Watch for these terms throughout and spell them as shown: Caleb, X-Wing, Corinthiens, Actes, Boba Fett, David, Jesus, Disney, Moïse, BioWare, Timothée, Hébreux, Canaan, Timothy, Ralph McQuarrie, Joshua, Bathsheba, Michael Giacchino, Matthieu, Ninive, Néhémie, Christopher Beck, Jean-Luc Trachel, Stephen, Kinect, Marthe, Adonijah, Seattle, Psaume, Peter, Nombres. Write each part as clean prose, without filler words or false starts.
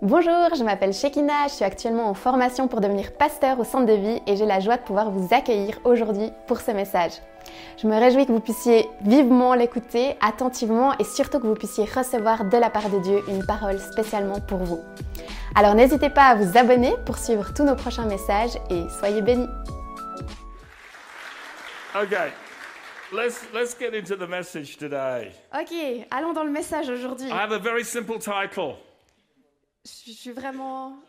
Bonjour, je m'appelle Shekina, je suis actuellement en formation pour devenir pasteur au centre de vie et j'ai la joie de pouvoir vous accueillir aujourd'hui pour ce message. Je me réjouis que vous puissiez vivement l'écouter, attentivement et surtout que vous puissiez recevoir de la part de Dieu une parole spécialement pour vous. Alors n'hésitez pas à vous abonner pour suivre tous nos prochains messages et soyez bénis. Okay. Let's get into the message today. Ok, allons dans le message aujourd'hui. I have a very simple title.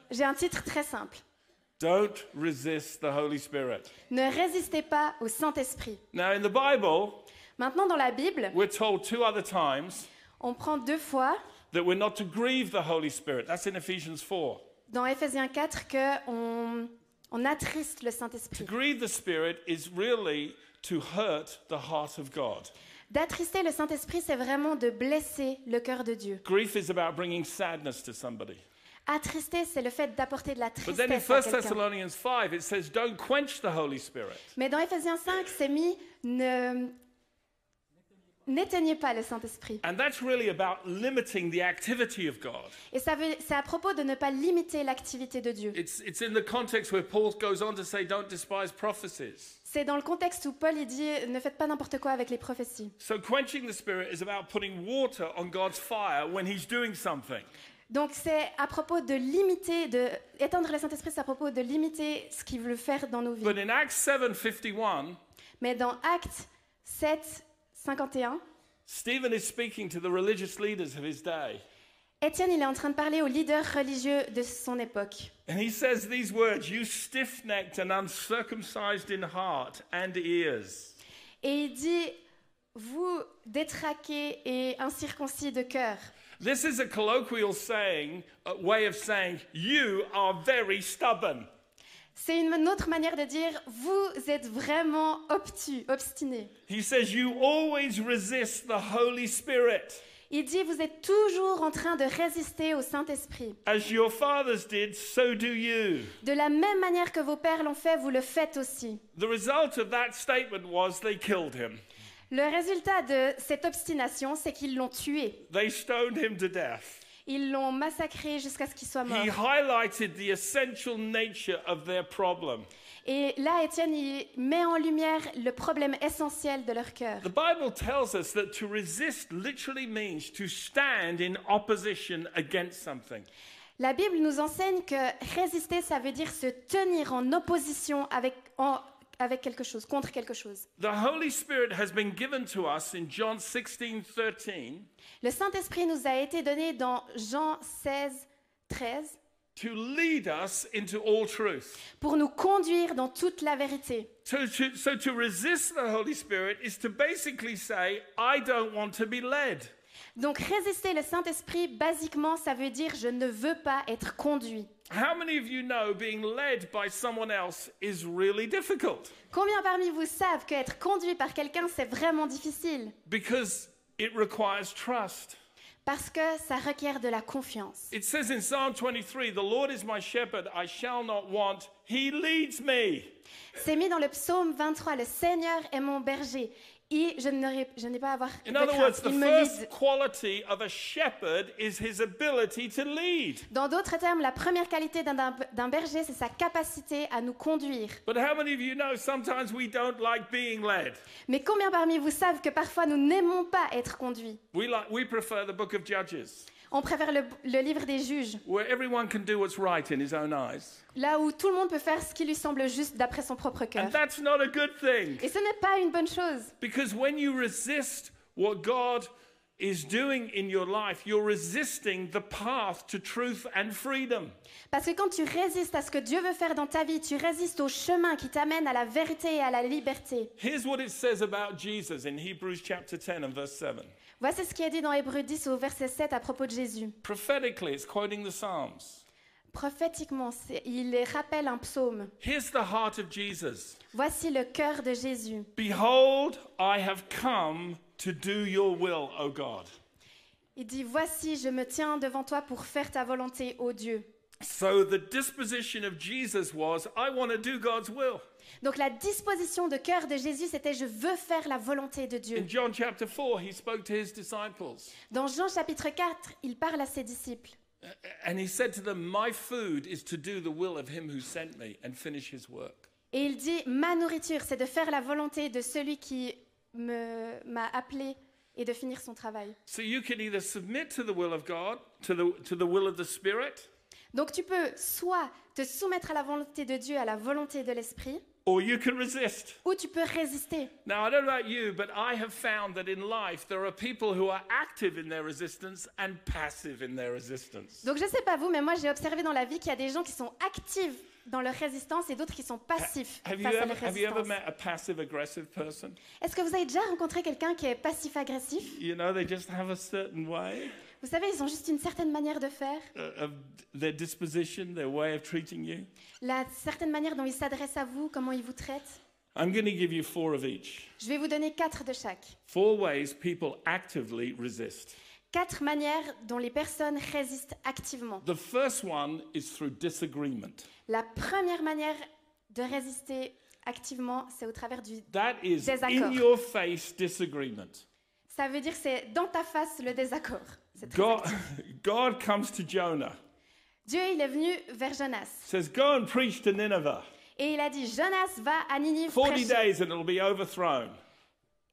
J'ai un titre très simple. Don't resist the Holy Spirit. Ne résistez pas au Saint-Esprit. Now in the Bible, maintenant dans la Bible, we're told two other times on prend deux fois that we're not to grieve the Holy Spirit. That's in Ephesians 4. Dans Éphésiens 4 que on attriste le Saint-Esprit. To grieve the Spirit is really to hurt the heart of God. D'attrister le Saint-Esprit, c'est vraiment de blesser le cœur de Dieu. Grief is about bringing sadness to somebody. Attrister, c'est le fait d'apporter de la tristesse à quelqu'un. But then in 1 Thessalonians 5 it says don't quench the Holy Spirit. Mais dans Éphésiens 5, c'est mis n'éteignez pas le Saint-Esprit. And that's really about limiting the activity of God. Et c'est à propos de ne pas limiter l'activité de Dieu. It's in the context where Paul goes on to say don't despise prophecies. C'est dans le contexte où Paul dit « Ne faites pas n'importe quoi avec les prophéties ». Donc c'est à propos de limiter, éteindre le Saint-Esprit, c'est à propos de limiter ce qu'il veut faire dans nos vies. Mais dans Actes 7, 51, Stephen is speaking to the religious leaders of his day. Étienne, il est en train de parler aux leaders religieux de son époque. And he says these words, you stiff-necked and uncircumcised in heart and ears. Et il dit, vous détraqués et incirconcis de cœur. This is a colloquial saying, a way of saying, you are very stubborn. C'est une autre manière de dire, vous êtes vraiment obtus, obstinés. He says, you always resist the Holy Spirit. Il dit, vous êtes toujours en train de résister au Saint-Esprit. As your fathers did, so do you. De la même manière que vos pères l'ont fait, vous le faites aussi. The result of that statement was they killed him. Le résultat de cette obstination, c'est qu'ils l'ont tué. They stoned him to death. Ils l'ont massacré jusqu'à ce qu'il soit mort. He highlighted the essential nature of their problem. Et là, Étienne, il met en lumière le problème essentiel de leur cœur. The Bible tells us that to resist literally means to stand in opposition against something. La Bible nous enseigne que résister, ça veut dire se tenir en opposition avec quelque chose, contre quelque chose. The Holy Spirit has been given to us in John 16:13. Le Saint-Esprit nous a été donné dans Jean 16:13. To lead us into all truth. Pour nous conduire dans toute la vérité. So to resist the Holy Spirit is to basically say, I don't want to be led. Donc résister le Saint-Esprit, basiquement, ça veut dire je ne veux pas être conduit. How many of you know being led by someone else is really difficult? Combien parmi vous savent qu'être conduit par quelqu'un, c'est vraiment difficile? Because it requires trust. Parce que ça requiert de la confiance. It says in Psalm 23, the Lord is my shepherd, I shall not want, he leads me. C'est mis dans le Psaume 23, le Seigneur est mon berger et je n'ai pas à avoir de crainte, il me lead. In other words, the first quality of a shepherd is his ability to lead. Dans d'autres termes, la première qualité d'un berger, c'est sa capacité à nous conduire. But how many of you know sometimes we don't like being led? Mais combien parmi vous savent que parfois nous n'aimons pas être conduits? We prefer the book of Judges. On préfère le livre des Juges. Where everyone can do what's right in his own eyes. Là où tout le monde peut faire ce qui lui semble juste d'après son propre cœur. And that's not a good thing. Et ce n'est pas une bonne chose. Because when you resist what God is doing in your life, you're resisting the path to truth and freedom. Parce que quand tu résistes à ce que Dieu veut faire dans ta vie, tu résistes au chemin qui t'amène à la vérité et à la liberté. Here's what it says about Jesus in Hebrews chapter 10 and verse 7. Voici ce qui est dit dans Hébreux 10 au verset 7 à propos de Jésus. Prophetically, it's quoting the Psalms. Prophétiquement, il rappelle un psaume. Here's the heart of Jesus. Voici le cœur de Jésus. Behold, I have come to do your will, O God. Il dit, voici, je me tiens devant toi pour faire ta volonté, ô Dieu. So the disposition of Jesus was, I want to do God's will. Donc la disposition de cœur de Jésus, c'était je veux faire la volonté de Dieu. In John chapter 4, he spoke to his disciples. Dans Jean chapitre 4, il parle à ses disciples. And he said to them, my food is to do the will of him who sent me and finish his work. Et il dit, ma nourriture, c'est de faire la volonté de celui qui m'a appelé et de finir son travail. So you can either submit to the will of God, to the will of the Spirit. Donc tu peux soit te soumettre à la volonté de Dieu, à la volonté de l'Esprit, or you can resist. Ou tu peux résister. Now I don't know about you, but I have found that in life there are people who are active in their resistance and passive in their resistance. Donc je sais pas vous, mais moi j'ai observé dans la vie qu'il y a des gens qui sont actifs dans leur résistance et d'autres qui sont passifs face à leur résistance. Est-ce que vous avez déjà rencontré quelqu'un qui est passif-agressif? You know, they just have a certain way. Vous savez, ils ont juste une certaine manière de faire. Their disposition, their way of treating you. La certaine manière dont ils s'adressent à vous, comment ils vous traitent. I'm going to give you 4 of each. Je vais vous donner 4 de chaque. 4 ways people actively resist. 4 manières dont les personnes résistent activement. The first one is through disagreement. La première manière de résister activement, c'est au travers du désaccord. That is in your face disagreement. Ça veut dire que c'est dans ta face le désaccord. God comes to Jonah. Dieu, il est venu vers Jonas. Says, go and preach to Nineveh. Et il a dit, Jonas, va à Ninive prêcher. 40 days and it'll be overthrown.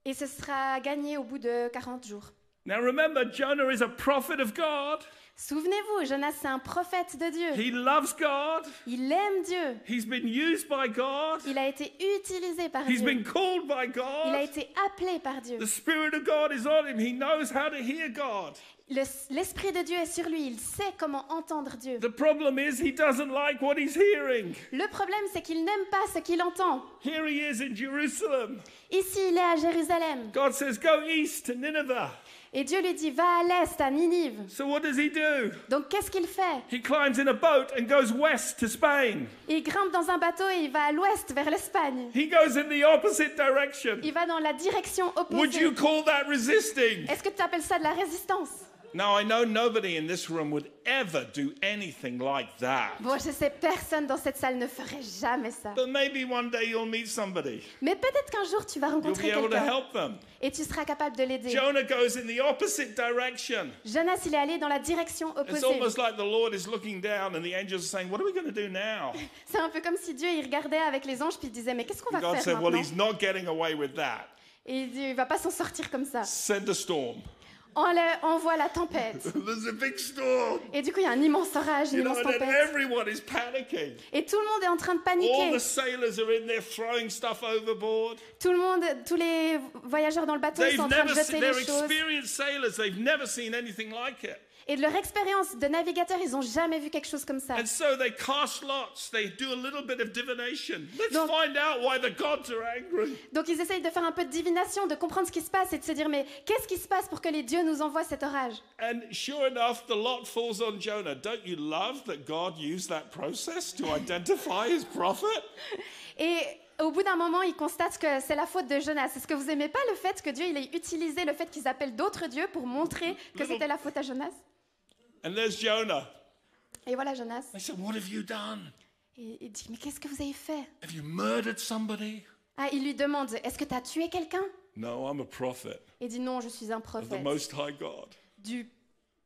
Et ce sera gagné au bout de 40 jours. Now remember, Jonah is a prophet of God. Souvenez-vous, Jonas c'est un prophète de Dieu. He loves God. Il aime Dieu. He's been used by God. Il a été utilisé par Dieu. He's been called by God. Il a été appelé par Dieu. The Spirit of God is on him. He knows how to hear God. L'esprit de Dieu est sur lui, il sait comment entendre Dieu. The problem is he doesn't like what he's hearing. Le problème c'est qu'il n'aime pas ce qu'il entend. Here he is in Jerusalem. Ici il est à Jérusalem. God says go east to Nineveh. Et Dieu lui dit, va à l'est, à Ninive. So what does he do? Donc qu'est-ce qu'il fait? He climbs in a boat and goes west to Spain. Il grimpe dans un bateau et il va à l'ouest vers l'Espagne. He goes in the opposite direction. Il va dans la direction opposée. Would you call that resisting? Est-ce que tu appelles ça de la résistance? Now I know nobody in this room would ever do anything like that. Bon, je sais personne dans cette salle ne ferait jamais ça. But maybe one day you'll meet somebody. Mais peut-être qu'un jour tu vas rencontrer quelqu'un et tu seras capable de l'aider. Jonah goes in the opposite direction. Jonas il est allé dans la direction opposée. It's almost like the Lord is looking down and the angels are saying, "What are we going to do now?" C'est un peu comme si Dieu il regardait avec les anges puis il disait, mais qu'est-ce qu'on va faire maintenant? God said, "Well, he's not getting away with that." Et il dit, il va pas s'en sortir comme ça. Send a storm. On voit la tempête. There's a big storm. Et du coup, il y a un immense orage, une immense tempête. Everyone is panicking. Et tout le monde est en train de paniquer. All the sailors are in there throwing stuff overboard. Tout le monde, tous les voyageurs dans le bateau sont en train de jeter les choses. Experienced sailors, they've never seen anything like it. Et de leur expérience de navigateur, ils n'ont jamais vu quelque chose comme ça. And so they cast lots, they do a little bit of divination. Let's find out why the gods are angry. Donc ils essayent de faire un peu de divination, de comprendre ce qui se passe et de se dire mais qu'est-ce qui se passe pour que les dieux nous envoient cet orage? And sure enough, the lot falls on Jonah. Don't you love that God used that process to identify his prophet? Et au bout d'un moment, ils constatent que c'est la faute de Jonas. Est-ce que vous aimez pas le fait que Dieu il ait utilisé le fait qu'ils appellent d'autres dieux pour montrer que c'était la faute à Jonas? And there's Jonah. Et voilà Jonas. They said, "What have you done?" Il dit, mais qu'est-ce que vous avez fait? Have you murdered somebody? Ah, il lui demande, est-ce que tu as tué quelqu'un? No, I'm a prophet. Il dit non, je suis un prophète. Of the Most High God. Du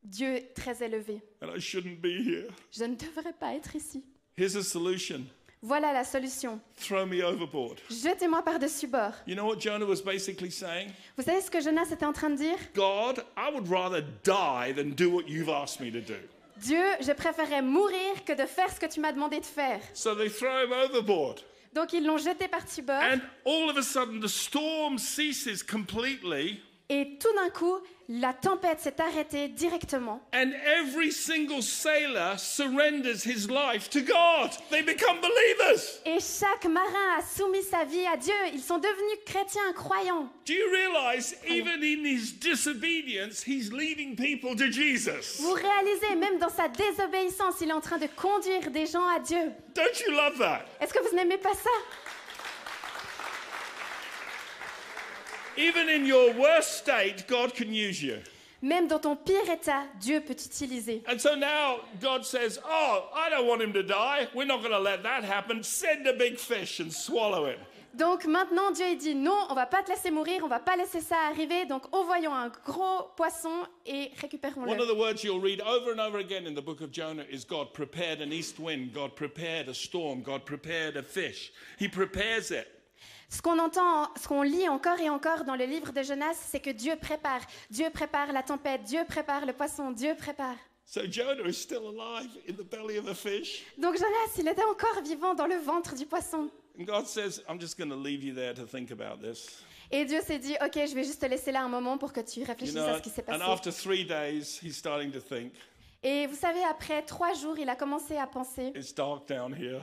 Dieu très élevé. And I shouldn't be here. Je ne devrais pas être ici. Here's a solution. Voilà la solution. Throw me overboard. Jetez-moi par-dessus bord. You know what Jonah was basically saying? Vous savez ce que Jonas était en train de dire? God, I would rather die than do what you've asked me to do. Dieu, je préférerais mourir que de faire ce que tu m'as demandé de faire. So they throw him overboard. Donc ils l'ont jeté par-dessus bord. And all of a sudden the storm ceases completely. Et tout d'un coup, la tempête s'est arrêtée directement. And every single sailor surrenders his life to God. They become believers. Et chaque marin a soumis sa vie à Dieu. Ils sont devenus chrétiens, croyants. Do you realize, even in his disobedience, he's leading people to Jesus? Vous réalisez, même dans sa désobéissance, il est en train de conduire des gens à Dieu. Don't you love that? Est-ce que vous n'aimez pas ça? Even in your worst state, God can use you. Même dans ton pire état, Dieu peut t'utiliser. And so now God says, "Oh, I don't want him to die. We're not going to let that happen. Send a big fish and swallow him." Donc maintenant Dieu dit non, on va pas te laisser mourir, on va pas laisser ça arriver. Donc envoyons un gros poisson et récupérons-le. One of the words you'll read over and over again in the book of Jonah is God prepared an east wind, God prepared a storm, God prepared a fish. He prepares it. Ce qu'on entend, ce qu'on lit encore et encore dans le livre de Jonas, c'est que Dieu prépare la tempête, Dieu prépare le poisson, Dieu prépare. So Jonah is still alive in the belly of a fish. Donc Jonas, il était encore vivant dans le ventre du poisson. And God says, I'm just going to leave you there to think about this. Et Dieu s'est dit, OK, je vais juste te laisser là un moment pour que tu réfléchisses à ce qui s'est passé. And after 3 days, he's starting to think. Et vous savez, après 3 jours, il a commencé à penser. It's dark down here.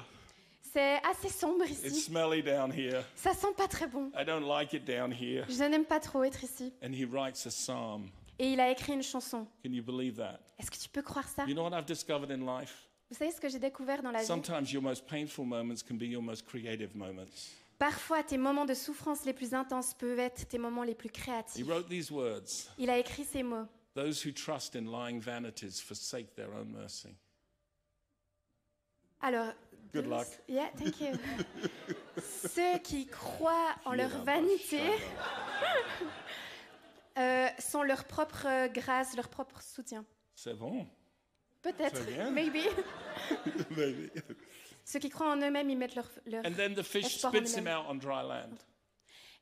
C'est assez sombre ici. It's smelly down here. Ça sent pas très bon. I don't like it down here. Je n'aime pas trop être ici. And he writes a psalm. Et il a écrit une chanson. Can you believe that? Est-ce que tu peux croire ça? You know what I've discovered in life? Vous savez ce que j'ai découvert dans la vie? Sometimes your most painful moments can be your most creative moments. Parfois, tes moments de souffrance les plus intenses peuvent être tes moments les plus créatifs. He wrote these words. Il a écrit ces mots. Those who trust in lying vanities forsake their own mercy. Alors, good luck. Yeah, thank you. Ceux qui croient en leur vanité sont leur propre grâce, leur propre soutien. C'est bon. Peut-être. Maybe. Maybe. Ceux qui croient en eux-mêmes, ils mettent leur espoir en eux-mêmes.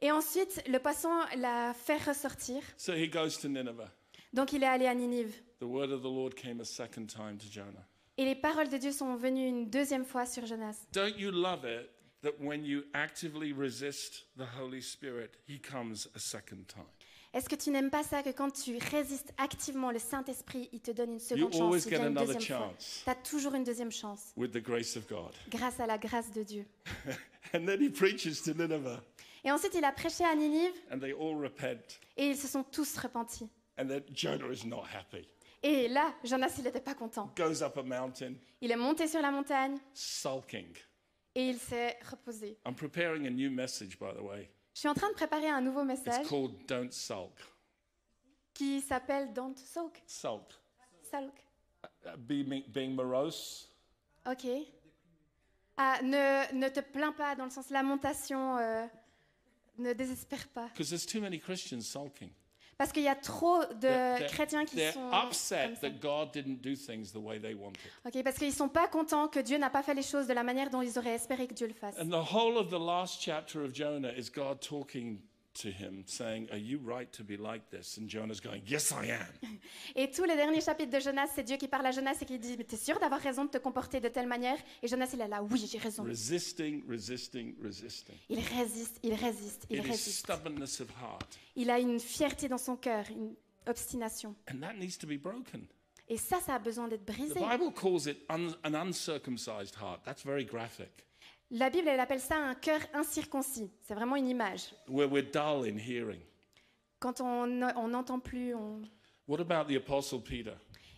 Et ensuite, le poisson la fait ressortir. So he goes to Nineveh. Donc il est allé à Ninive. The word of the Lord came a second time to Jonah. Et les paroles de Dieu sont venues une deuxième fois sur Jonas. Don't you love it that when you actively resist the Holy Spirit, he comes a second time? Est-ce que tu n'aimes pas ça que quand tu résistes activement le Saint-Esprit, il te donne une seconde chance, il te donne une deuxième chance. Tu as toujours une deuxième chance. With the grace of God. Grâce à la grâce de Dieu. And then he preaches to Nineveh. Et ensuite il a prêché à Ninive. And they all repent. Et ils se sont tous repentis. And that Jonah is not happy. Et là, Jonas, il n'était pas content. Il est monté sur la montagne. Sulking. Et il s'est reposé. I'm preparing a new message, by the way. Je suis en train de préparer un nouveau message. It's called Don't Sulk. Qui s'appelle Don't Sulk. Sulk. Sulk. Being morose. OK. Ah, ne te plains pas dans le sens lamentation. Ne désespère pas. Because there's too many Christians sulking. Parce qu'il y a trop de chrétiens qui sont upset that God didn't do things the way they wanted. OK, parce qu'ils sont pas contents que Dieu n'a pas fait les choses de la manière dont ils auraient espéré que Dieu le fasse. And the whole of the last chapter of Jonah is God talking to him saying, "Are you right to be like this?" And Jonah's going, "Yes, I am." Et tous les derniers chapitres de Jonas, c'est Dieu qui parle à Jonas et qui dit, "Mais tu es sûr d'avoir raison de te comporter de telle manière?" Et Jonas il est là, "Oui, j'ai raison." Resisting. Il résiste. It is stubbornness of heart. Il a une fierté dans son cœur, une obstination. And that needs to be broken. Et ça a besoin d'être brisé. The Bible calls it an uncircumcised heart. That's very graphic. La Bible, elle appelle ça un cœur incirconcis. C'est vraiment une image. We're dull in hearing. Quand on n'entend plus, on... What about the apostle Peter?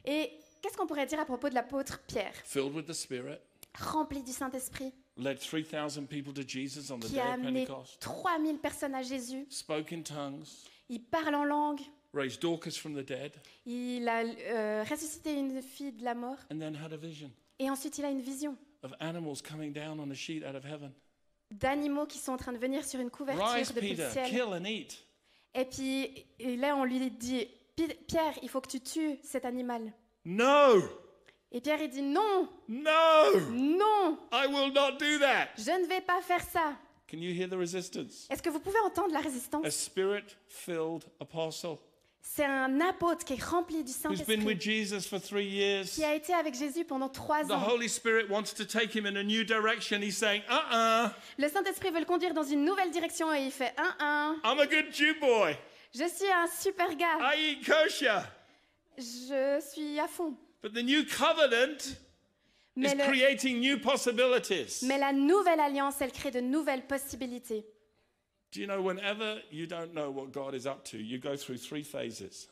Et qu'est-ce qu'on pourrait dire à propos de l'apôtre Pierre? Filled with the Spirit. Rempli du Saint-Esprit. Led 3,000 people to Jesus on the day of Pentecost. Qui a amené 3,000 personnes à Jésus. Spoke in tongues. Il parle en langue. Raised Dorcas from the dead. Il a ressuscité une fille de la mort. And then had a vision. Et ensuite, il a une vision. Of animals coming down on a sheet out of heaven. D'animaux qui sont en train de venir sur une couverture depuis le ciel. Kill and eat. Et puis là on lui dit, Pierre, il faut que tu tues cet animal. No. Et Pierre il dit non. No. Non. I will not do that. Je ne vais pas faire ça. Can you hear the resistance? Est-ce que vous pouvez entendre la résistance? A spirit-filled apostle. C'est un apôtre qui est rempli du Saint-Esprit, qui a été avec Jésus pendant 3 ans. Le Saint-Esprit veut le conduire dans une nouvelle direction et il fait Je suis un super gars. I eat kosher. Je suis à fond. But the new covenant is creating new possibilities. Mais la nouvelle alliance, elle crée de nouvelles possibilités. Do you know whenever you don't know what God is up to, you go through 3 phases.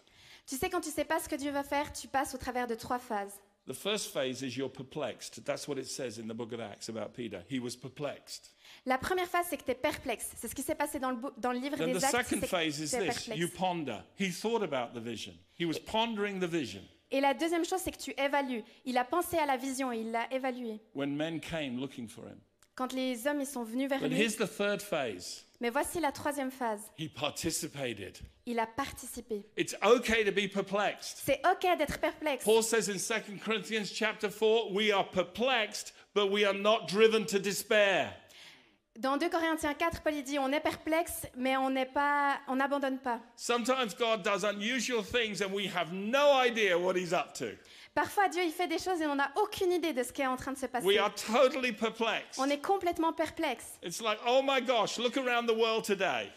Tu sais quand tu sais pas ce que Dieu va faire, tu passes au travers de 3 phases. The first phase is you're perplexed. That's what it says in the book of Acts about Peter. He was perplexed. La première phase, c'est que tu es perplexe. C'est ce qui s'est passé dans le livre des Actes. The second phase is this. You ponder. He thought about the vision. He was pondering the vision. Et la deuxième chose, c'est que tu évalues. Il a pensé à la vision et il l'a évaluée. When men came looking for him. Quand les hommes sont venus vers lui. Here's the third phase. Mais voici la troisième phase. He participated. Il a participé. It's okay to be perplexed. C'est ok d'être perplexe. Paul says in 2 Corinthians chapter 4, we are perplexed, but we are not driven to despair. Dans 2 Corinthiens 4, Paul dit, on est perplexe, mais on n'abandonne pas. Sometimes God does unusual things and we have no idea what he's up to. Parfois, Dieu il fait des choses et on n'a aucune idée de ce qui est en train de se passer. We are totally perplexed. On est complètement perplexe. It's like, oh my gosh, look around the world today.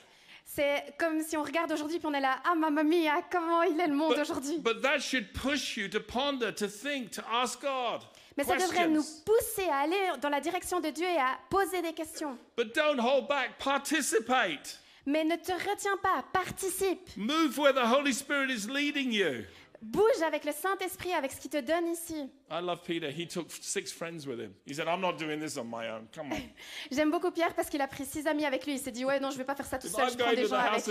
C'est comme si on regarde aujourd'hui puis on est là, ah mamma mia, comment il est le monde aujourd'hui. But that should push you to ponder, to think, to ask God. Mais ça devrait nous pousser à aller dans la direction de Dieu et à poser des questions. But don't hold back, participate. Mais ne te retiens pas, participe. Move where the Holy Spirit is leading you. Bouge avec le Saint-Esprit, avec ce qu'il te donne ici. J'aime beaucoup Pierre parce qu'il a pris 6 amis avec lui. Il s'est dit, ouais, non, je ne vais pas faire ça tout seul, je prends des gens avec.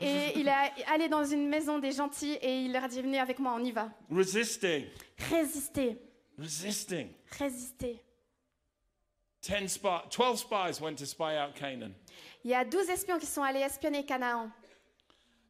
Et il est allé dans une maison des gentils et il leur a dit, venez avec moi, on y va. Résister. Résister. Résister. 12 spies went to spy out Canaan. Il y a 12 espions qui sont allés espionner Canaan.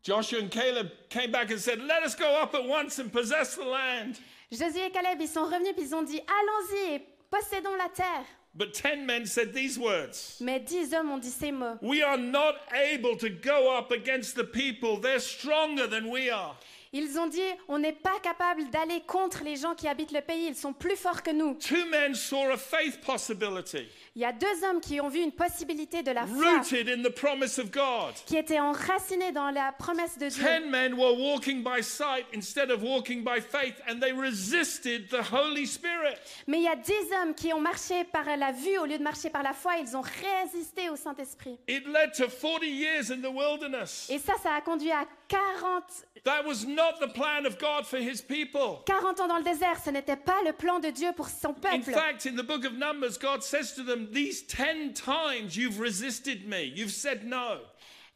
Joshua and Caleb came back and said, "Let us go up at once and possess the land." Josué et Caleb, ils sont revenus puis ils ont dit, allons-y et possédons la terre. But 10 men said these words. Mais 10 hommes ont dit ces mots. We are not able to go up against the people; they're stronger than we are. Ils ont dit, on n'est pas capable d'aller contre les gens qui habitent le pays. Ils sont plus forts que nous. Two men saw a faith possibility. Il y a 2 hommes qui ont vu une possibilité de la foi. Rooted in the promise of God. Qui étaient enracinés dans la promesse de Dieu. 10 men were walking by sight instead of walking by faith, and they resisted the Holy Spirit. Mais il y a 10 hommes qui ont marché par la vue au lieu de marcher par la foi. Ils ont résisté au Saint-Esprit. It led to 40 years in the wilderness. Et ça a conduit à 40 That was not the plan of God for his people. 40 ans dans le désert, ce n'était pas le plan de Dieu pour son peuple. In fact, in the book of Numbers, God says to them, "These 10 times you've resisted me. You've said no."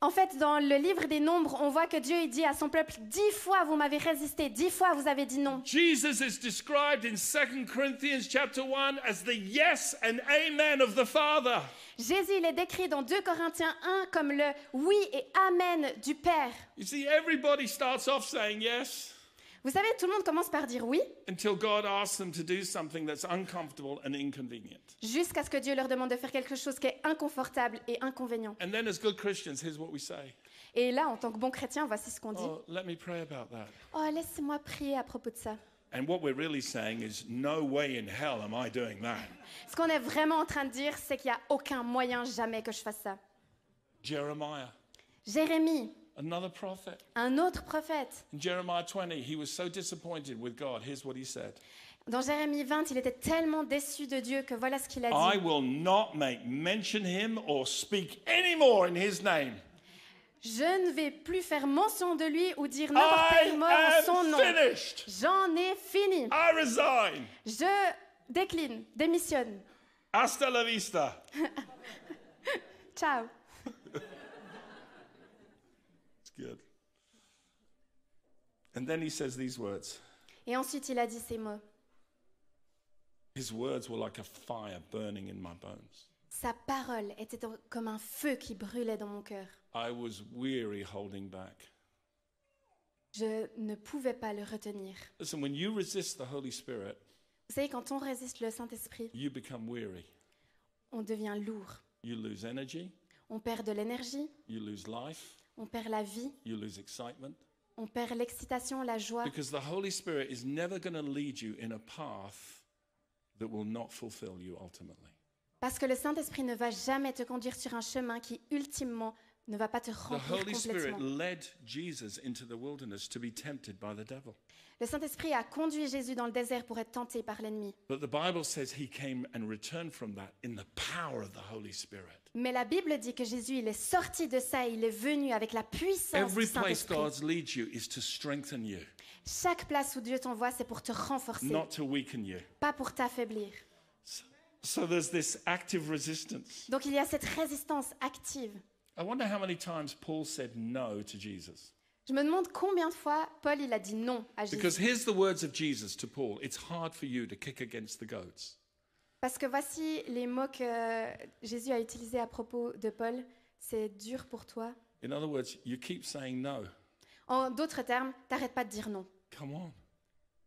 En fait, dans le livre des Nombres, on voit que Dieu dit à son peuple, 10 fois vous m'avez résisté, 10 fois vous avez dit non. Jesus is described in 2 Corinthians chapter 1 as the yes and amen of the Father. Jésus, il est décrit dans 2 Corinthiens 1 comme le oui et amen du Père. You see, everybody starts off saying yes. Vous savez, tout le monde commence par dire oui. Until God asks them to do something that's uncomfortable and inconvenient. Jusqu'à ce que Dieu leur demande de faire quelque chose qui est inconfortable et inconvénient. And then as good Christians, here's what we say. Et là, en tant que bons chrétiens, voici ce qu'on dit. Oh, let me pray about that. Oh, laissez-moi prier à propos de ça. And what we're really saying is, no way in hell am I doing that. Ce qu'on est vraiment en train de dire, c'est qu'il n'y a aucun moyen jamais que je fasse ça. Jérémie. Another prophet. Un autre prophète. In Jeremiah 20, he was so disappointed with God. Here's what he said. Dans Jérémie 20, il était tellement déçu de Dieu que voilà ce qu'il a dit. I will not make mention him or speak anymore in his name. Je ne vais plus faire mention de lui ou dire n'importe quel mot en son nom. Finished. J'en ai fini. I resign. Je décline, démissionne. Hasta la vista. Ciao. Good. And then he says these words. Et ensuite il a dit ces mots. His words were like a fire burning in my bones. Sa parole était comme un feu qui brûlait dans mon cœur. I was weary holding back. Je ne pouvais pas le retenir. Listen, when you resist the Holy Spirit, vous savez, quand on résiste le Saint-Esprit, you become weary. On devient lourd. You lose energy. On perd de l'énergie. You lose life. On perd la vie. You lose excitement. On perd l'excitation, la joie. Because the Holy Spirit is never going to lead you in a path that will not fulfill you ultimately. Parce que le Saint-Esprit ne va jamais te conduire sur un chemin qui ultimement ne va pas te remplir complètement. The Holy Spirit led Jesus into the wilderness to be tempted by the devil. Le Saint-Esprit a conduit Jésus dans le désert pour être tenté par l'ennemi. But the Bible says he came and returned from that in the power of the Holy Spirit. Mais la Bible dit que Jésus, il est sorti de ça, il est venu avec la puissance du Saint-Esprit. Chaque place où Dieu t'envoie, c'est pour te renforcer, not to weaken you. Pas pour t'affaiblir. So there's this active resistance. Donc il y a cette résistance active. I wonder how many times Paul said no to Jesus. Je me demande combien de fois Paul il a dit non à Jésus. Because here's the words of Jesus to Paul. It's hard for you to kick against the goats. Parce que voici les mots que Jésus a utilisés à propos de Paul. C'est dur pour toi. In other words, you keep saying no. En d'autres termes, t'arrêtes pas de dire non. Come on.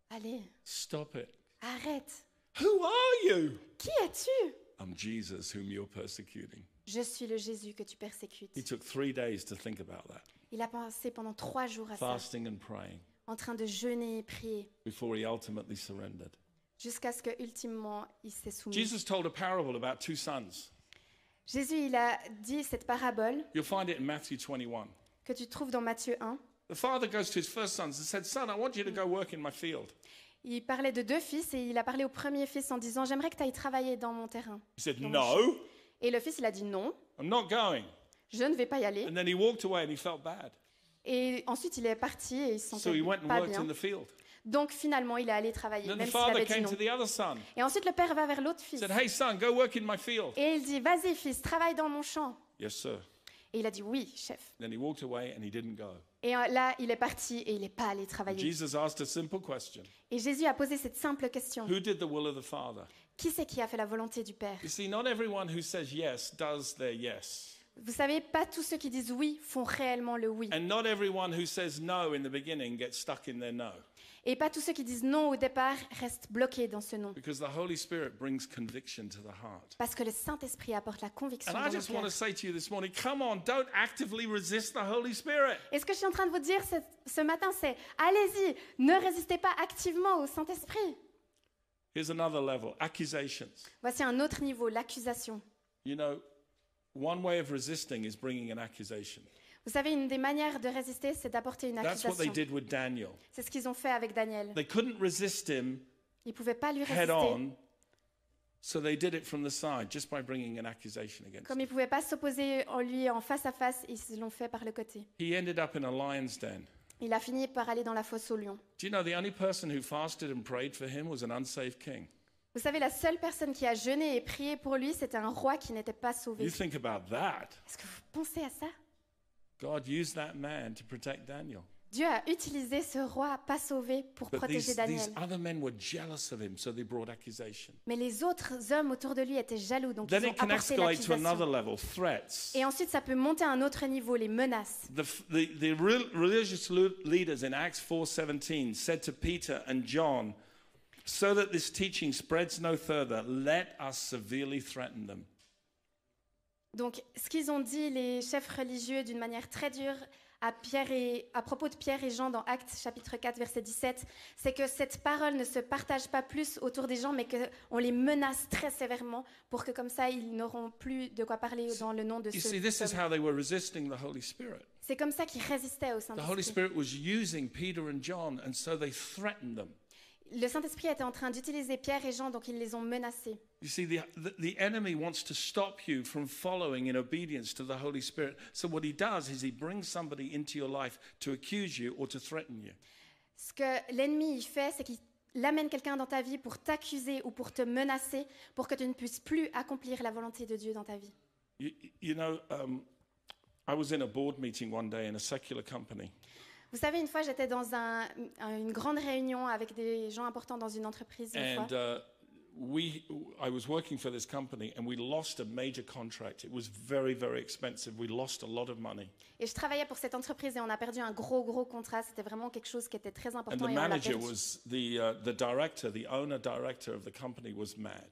Allez. Stop it. Arrête. Who are you? Qui es-tu? I'm Jesus whom you're persecuting. Je suis le Jésus que tu persécutes. He took 3 days to think about that. Il a pensé pendant 3 jours à ça. Fasting and praying. En train de jeûner et prier. Before he ultimately surrendered. Jusqu'à ce que ultimement il s'est soumis. Jesus told a parable about 2 sons. Jésus il a dit cette parabole. You'll find it in Matthew 21. Que tu trouves dans Matthieu 1. The father goes to his first sons and said, "Son, I want you to go work in my field." Il parlait de 2 fils et il a parlé au premier fils en disant, j'aimerais que tu ailles travailler dans mon terrain. He said, no. Et le fils il a dit non. I'm not going. Je ne vais pas y aller. And then he walked away and he felt bad. Et ensuite il est parti et il se sentait pas bien. Donc finalement il est allé travailler même s'il avait dit non. Et ensuite le père va vers l'autre fils. He said, hey, son, go work in my field. Et il dit vas-y fils, travaille dans mon champ. Yes, sir. Et il a dit oui chef. Then he walked away and he didn't go. Et là, il est parti et il n'est pas allé travailler. Et Jésus a posé cette simple question. Qui c'est qui a fait la volonté du Père? Vous savez, pas tous ceux qui disent oui font réellement le oui. Et pas tous ceux qui disent non au départ restent bloqués dans ce non. Parce que le Saint-Esprit apporte la conviction dans le cœur. Et ce que je suis en train de vous dire ce matin, c'est allez-y, ne résistez pas activement au Saint-Esprit. Voici un autre niveau, l'accusation. One way of resisting is bringing an accusation. Vous savez, une des manières de résister, c'est d'apporter une accusation. That's what they did with Daniel. C'est ce qu'ils ont fait avec Daniel. They couldn't resist him. Ils pouvaient pas lui résister. Head on, so they did it from the side, just by bringing an accusation against him. Comme ils pouvaient pas s'opposer en lui en face à face, ils l'ont fait par le côté. He ended up in a lion's den. Il a fini par aller dans la fosse aux lions. Do you know the only person who fasted and prayed for him was an unsaved king? Vous savez, la seule personne qui a jeûné et prié pour lui, c'était un roi qui n'était pas sauvé. Est-ce que vous pensez à ça? Dieu a utilisé ce roi pas sauvé pour protéger Daniel. Mais les autres hommes autour de lui étaient jaloux, donc ils ont apporté l'accusation. Et ensuite, ça peut monter à un autre niveau, les menaces. Les religieux in Acts 4:17 said to Peter and John, so that this teaching spreads no further, let us severely threaten them. Donc, ce qu'ils ont dit les chefs religieux d'une manière très dure à propos de Pierre et Jean dans Actes chapitre 4 verset 17, c'est que cette parole ne se partage pas plus autour des gens, mais que on les menace très sévèrement pour que comme ça ils n'auront plus de quoi parler dans le nom de ce Saint-Esprit. C'est comme ça qu'ils résistaient au Saint-Esprit. The Holy Spirit was using Peter and John, and so they threatened them. Le Saint-Esprit était en train d'utiliser Pierre et Jean, donc ils les ont menacés. You see, the enemy wants to stop you from following in obedience to the Holy Spirit. So what he does is he brings somebody into your life to accuse you or to threaten you. Ce que l'ennemi fait, c'est qu'il l'amène quelqu'un dans ta vie pour t'accuser ou pour te menacer, pour que tu ne puisses plus accomplir la volonté de Dieu dans ta vie. I was in a board meeting one day in a secular company. Vous savez, une fois, j'étais dans une grande réunion avec des gens importants dans une entreprise. I was working for this company, and we lost a major contract. It was very, very expensive. We lost a lot of money. Et je travaillais pour cette entreprise et on a perdu un gros contrat. C'était vraiment quelque chose qui était très important. And the manager was the director, the owner director of the company was mad.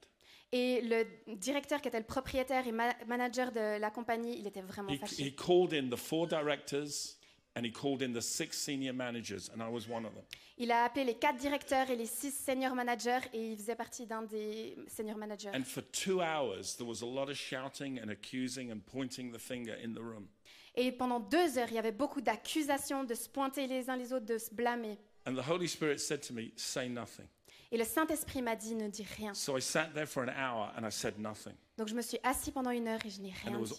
Et le directeur qui était le propriétaire et manager de la compagnie, il était vraiment fâché. He called in the 4 directors. And he called in the 6 senior managers, and I was one of them. Il a appelé les 4 directeurs et les 6 senior managers, et il faisait partie d'un des senior managers. And for 2 hours, there was a lot of shouting and accusing and pointing the finger in the room. Et pendant 2 heures, il y avait beaucoup d'accusations, de se pointer les uns les autres, de se blâmer. And the Holy Spirit said to me, "Say nothing." Et le Saint-Esprit m'a dit, ne dis rien. So I sat there for an hour and I said nothing. Donc je me suis assis pendant une heure et je n'ai rien dit.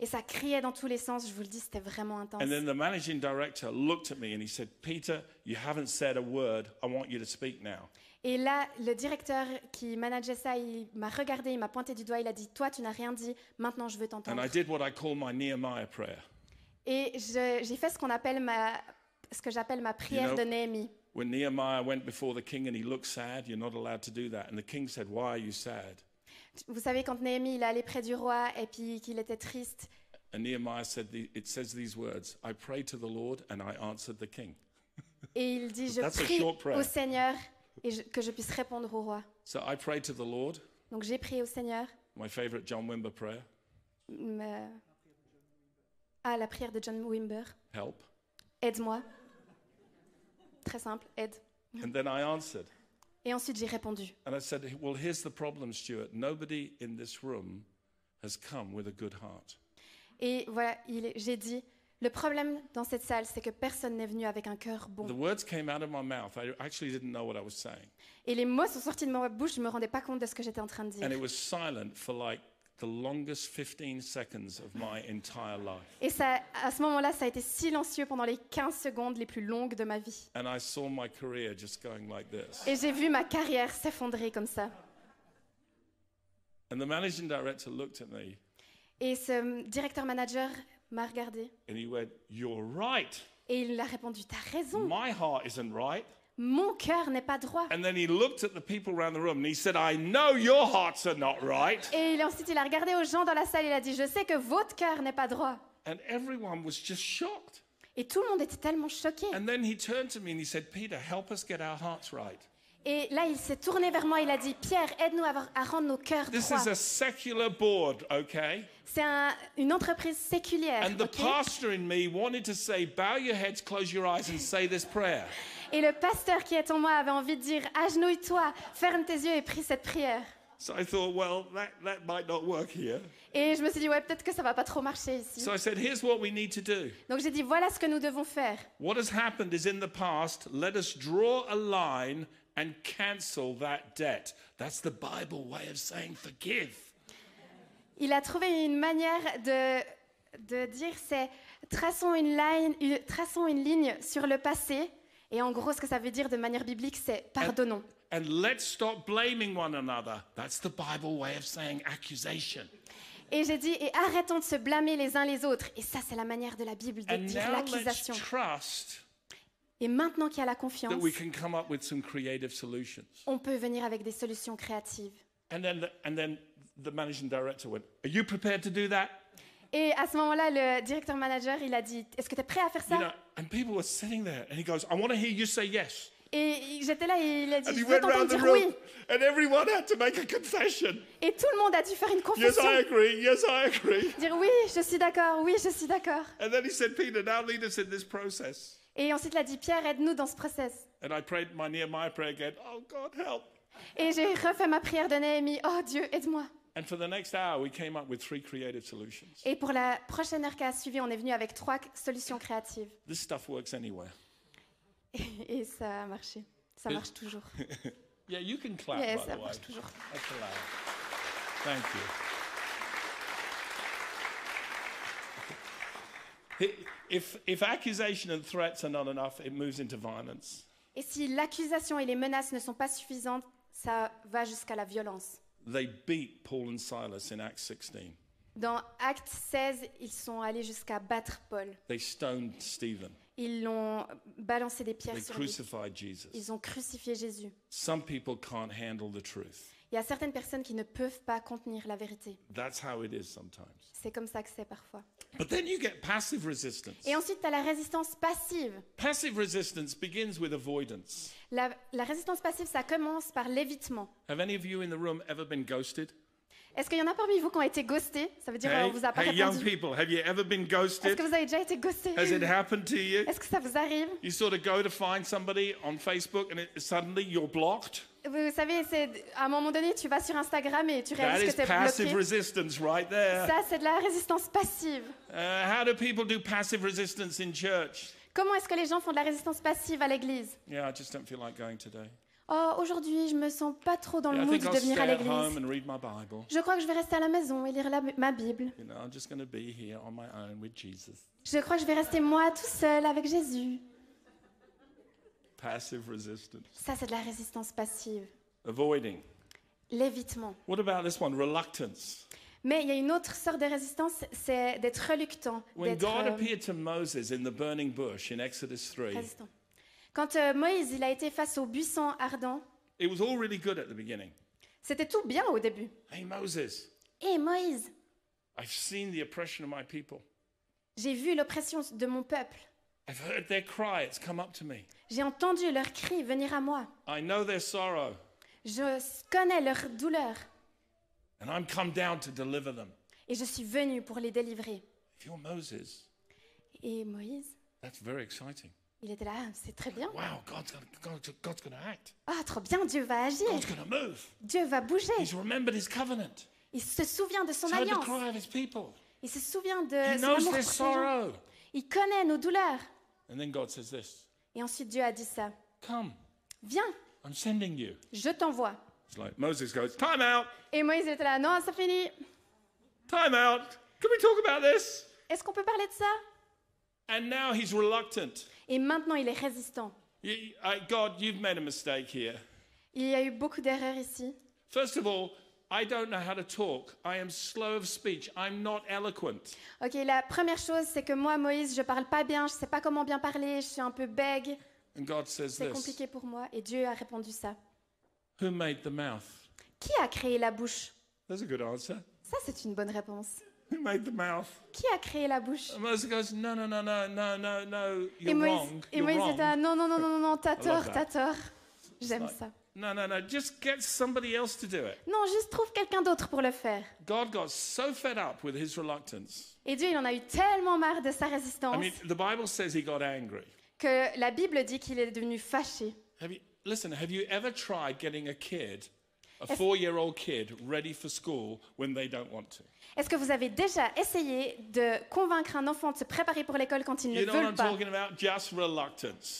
Et ça criait dans tous les sens, je vous le dis, c'était vraiment intense. And then the managing director looked at me and he said, Peter, you haven't said a word. I want you to speak now. Et là, le directeur qui manageait ça, il m'a regardé, il m'a pointé du doigt, il a dit, toi, tu n'as rien dit, maintenant je veux t'entendre. And I did what I call my Nehemiah prayer. Et j'ai fait ce qu'on appelle ce que j'appelle ma prière de Néhémie. When Nehemiah went before the king and he looked sad, you're not allowed to do that. And the king said, why are you sad? Vous savez, quand Néhémie il est allé près du roi et puis qu'il était triste. And Nehemiah said, it says these words, I prayed to the Lord and I answered the king. Et il dit, je prie au Seigneur et que je puisse répondre au roi. So I prayed to the Lord. Donc j'ai prié au Seigneur. My favorite John Wimber prayer. La prière de John Wimber. Help. Aide-moi. Très simple, aide. And then I answered. Et ensuite j'ai répondu. And I said, well, here's the problem, Stuart. Nobody in this room has come with a good heart. Et voilà, j'ai dit, le problème dans cette salle, c'est que personne n'est venu avec un cœur bon. The words came out of my mouth. I actually didn't know what I was saying. Et les mots sont sortis de ma bouche, je me rendais pas compte de ce que j'étais en train de dire. And it was silent for like the longest 15 seconds of my entire life. Et ça, à ce moment-là, ça a été silencieux pendant les 15 secondes les plus longues de ma vie. And I saw my career just going like this. Et j'ai vu ma carrière s'effondrer comme ça. And the managing director looked at me. Et ce directeur manager m'a regardé. And he went, "You're right." Et il a répondu, t'as raison. My heart isn't right. Mon cœur n'est pas droit. Et ensuite, il a regardé aux gens dans la salle et il a dit, je sais que votre cœur n'est pas droit. Et tout le monde était tellement choqué. Et là, il s'est tourné vers moi et il a dit, Pierre, aide-nous à rendre nos cœurs droits. Okay? C'est une entreprise séculière. And the pastor in me wanted to say, bow your heads, close your eyes and say this prayer. Et le pasteur qui est en moi avait envie de dire, agenouille-toi, ferme tes yeux et prie cette prière. So I thought, well, that might not work here. Et je me suis dit, ouais, peut-être que ça va pas trop marcher ici. So I said, here's what we need to do. Donc j'ai dit, voilà ce que nous devons faire. What has happened is in the past. Let us draw a line and cancel that debt. That's the Bible way of saying forgive. Il a trouvé une manière de dire, c'est traçons une ligne sur le passé. Et en gros, ce que ça veut dire de manière biblique, c'est pardonnons. And let's stop blaming one another. That's the Bible way of saying accusation. Et j'ai dit, et arrêtons de se blâmer les uns les autres. Et ça, c'est la manière de la Bible de dire l'accusation. Et maintenant qu'il y a la confiance, on peut venir avec des solutions créatives. And then the managing director went, are you prepared to do that? Et à ce moment-là, le directeur manager, il a dit, est-ce que tu es prêt à faire ça? Et j'étais là et il a dit, je veux t'entendre dire oui. Et tout le monde a dû faire une confession. Dire oui, je suis d'accord, oui, je suis d'accord. Et ensuite, il a dit, Pierre, aide-nous dans ce process. Et j'ai refait ma prière de Néhémie, oh Dieu, aide-moi. And for the next hour, we came up with 3 creative solutions. Et pour la prochaine heure qui a suivi, on est venu avec 3 solutions créatives. This stuff works anywhere. Et ça a marché. Ça marche toujours. Yeah, you can clap. Yeah, by ça the marche way. Toujours. Thank you. If accusation and threats are not enough, it moves into violence. Et si l'accusation et les menaces ne sont pas suffisantes, ça va jusqu'à la violence. They beat Paul and Silas in Acts 16. Dans Actes 16, ils sont allés jusqu'à battre Paul. They stoned Stephen. Ils l'ont balancé des pierres sur lui. Ils ont crucifié Jésus. Some people can't handle the truth. Il y a certaines personnes qui ne peuvent pas contenir la vérité. That's how it is sometimes. C'est comme ça que c'est parfois. But then you get passive resistance. Et ensuite, tu as la résistance passive. Passive resistance begins with avoidance. La résistance passive, ça commence par l'évitement. Have any of you in the room ever been ghosted? Est-ce qu'il y en a parmi vous qui ont été ghostés? Ça veut dire qu'on vous a pas répondu. Hey, young people, have you ever been ghosted? Est-ce que vous avez déjà été ghostés? Has it happened to you? Est-ce que ça vous arrive? You sort of go to find somebody on Facebook and suddenly you're blocked. Vous savez, c'est à un moment donné, tu vas sur Instagram et tu réalises que tu es bloqué. Right there. Ça, c'est de la résistance passive. How do people do passive resistance in church? Comment est-ce que les gens font de la résistance passive à l'église? Yeah, I just don't feel like going today. Oh, aujourd'hui, je me sens pas trop dans le mood de venir à l'église. Je crois que je vais rester à la maison et lire ma Bible. Je crois que je vais rester moi tout seul avec Jésus. Passive resistance. Ça, c'est de la résistance passive. Avoiding. L'évitement. What about this one? Reluctance. Mais il y a une autre sorte de résistance, c'est d'être reluctant. When God appeared to Moses in the burning bush in Exodus 3. Résistant. Quand Moïse il a été face au buisson ardent, it was all really good at the beginning. C'était tout bien au début. Hey Moses. Hey Moïse. I've seen the oppression of my people. J'ai vu l'oppression de mon peuple. I've heard their cry, it's come up to me. J'ai entendu leur cri venir à moi. I know their sorrow. Je connais leur douleur. And I'm come down to deliver them. Et je suis venu pour les délivrer. If you're Moses, et Moïse, that's very exciting. Il était là, c'est très bien. Wow, God's going to act. Ah, trop bien, Dieu va agir. God's going to move. Dieu va bouger. He's remembered his covenant. Il se souvient de son alliance. The cry of his people. Il se souvient de son amour pour ses gens. Il connaît nos douleurs. And then God says this. Et ensuite Dieu a dit ça. Come. Viens. I'm sending you. Je t'envoie. It's like Moses goes, time out. Et Moïse était là, non, c'est fini. Time out. Can we talk about this? Est-ce qu'on peut parler de ça? And now he's reluctant. Et maintenant, il est résistant. God, you've made a mistake here. Il y a eu beaucoup d'erreurs ici. First of all, I don't know how to talk. I am slow of speech. I'm not eloquent. OK, la première chose, c'est que moi, Moïse, je parle pas bien. Je sais pas comment bien parler. Je suis un peu bègue. And God says this. C'est compliqué pour moi. Et Dieu a répondu ça. Who made the mouth? Qui a créé la bouche? That's a good answer. Ça, c'est une bonne réponse. Who made the mouth? Qui a créé la bouche? And Moses goes, no, no, no, no, no, no, no, you're wrong. Et Moïse est là, non, non, non, non, non, t'as tort, t'as tort. J'aime ça. No, no, no, just get somebody else to do it. Non, juste trouve quelqu'un d'autre pour le faire. God got so fed up with his reluctance. Et Dieu, il en a eu tellement marre de sa résistance. I mean, the Bible says he got angry. Que la Bible dit qu'il est devenu fâché. Listen, have you ever tried getting a kid, a four-year-old kid, ready for school when they don't want to? Est-ce que vous avez déjà essayé de convaincre un enfant de se préparer pour l'école quand il ne veut pas?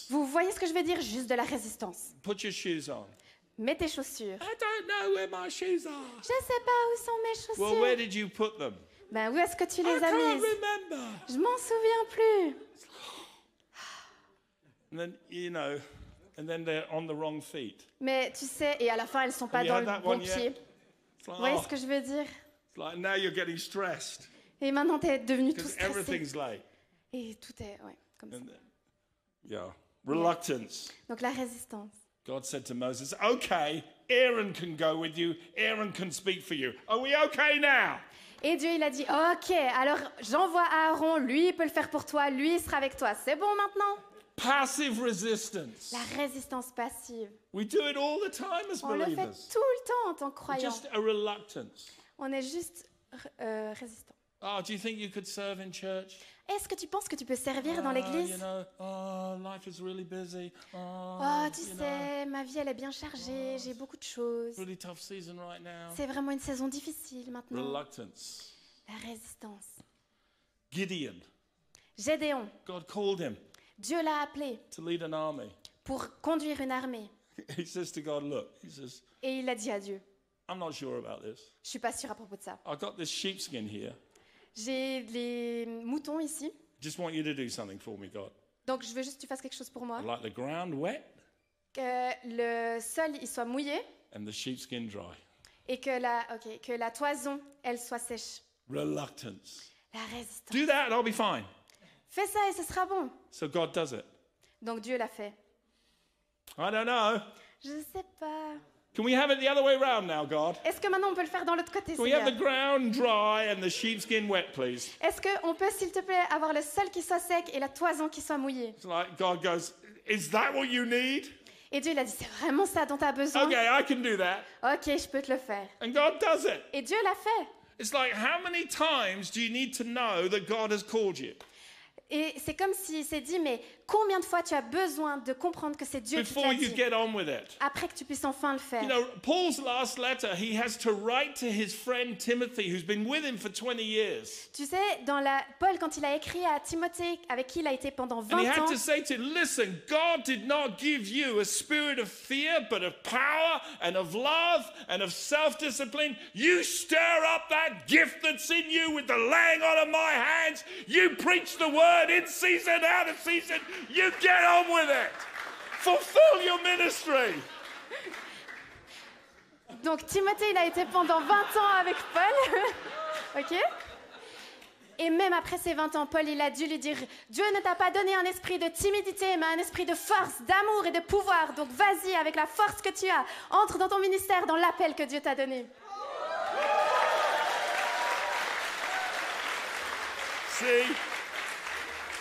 Vous voyez ce que je veux dire? Juste de la résistance. Put your shoes on. Mets tes chaussures. I don't know where my shoes are. Je ne sais pas où sont mes chaussures. Well, where did you put them? Ben, où est-ce que tu les as mises? Je m'en souviens plus. And then, you know, and then they're on the wrong feet. Mais tu sais, et à la fin, elles ne sont pas dans le bon pied. Vous voyez ce que je veux dire? Like now you're getting stressed. Et maintenant t'es devenu tout stressé. Everything's late. Et tout est comme ça. Yeah, reluctance. Donc la résistance. God said to Moses, "Okay, Aaron can go with you. Aaron can speak for you. Are we okay now?" Et Dieu il a dit, "OK, alors j'envoie Aaron, lui il peut le faire pour toi, lui il sera avec toi. C'est bon maintenant." Passive resistance. La résistance passive. We do it all the time as believers. On le fait tout le temps en tant que croyants. Just a reluctance. On est juste résistant. Oh, do you think you could serve in church? Est-ce que tu penses que tu peux servir dans l'église? You know, life is really busy. Tu sais, ma vie elle est bien chargée, j'ai beaucoup de choses. Really tough season right now. C'est vraiment une saison difficile maintenant. Reluctance. La résistance. Gédéon. God called him. Dieu l'a appelé. To lead an army. Pour conduire une armée. He says to God, look, he says, et il a dit à Dieu, I'm not sure about this. Je suis pas sûr à propos de ça. I got this sheepskin here. J'ai les moutons ici. Just want you to do something for me, God. Donc je veux juste que tu fasses quelque chose pour moi. Like the ground wet. Que le sol il soit mouillé. And the sheepskin dry. Et que la toison elle soit sèche. Reluctance. La résistance. Do that and I'll be fine. Fais ça et ce sera bon. So God does it. Donc Dieu l'a fait. I don't know. Je sais pas. Can we have it the other way round now, God? Est-ce que maintenant on peut le faire dans l'autre côté, Seigneur? Can we have the ground dry and the sheepskin wet, please? Est-ce que on peut, s'il te plaît, avoir le sol qui soit sec et la toison qui soit mouillée? It's like God goes, is that what you need? Et Dieu il a dit, c'est vraiment ça dont tu as besoin. Okay, I can do that. OK, je peux te le faire. And God does it. Et Dieu l'a fait. It's like how many times do you need to know that God has called you? Et c'est comme si il s'est dit, mais Combien de fois tu as besoin de comprendre que c'est Dieu qui t'a dit après que tu puisses enfin le faire. You know, Paul's last letter, he has to write to his friend Timothy, who's been with him for 20 years. Tu sais, dans la Paul quand il a écrit à Timothée, avec qui il a été pendant 20 ans. And he had to say to listen, God did not give you a spirit of fear, but of power and of love and of self-discipline. You stir up that gift that's in you with the laying on of my hands. You preach the word in season, out of season. You get on with it. Fulfill your ministry. Donc Timothée, il a été pendant 20 ans avec Paul. OK? Et même après ces 20 ans, Paul, il a dû lui dire, Dieu ne t'a pas donné un esprit de timidité, mais un esprit de force, d'amour et de pouvoir. Donc vas-y, avec la force que tu as, entre dans ton ministère, dans l'appel que Dieu t'a donné. See?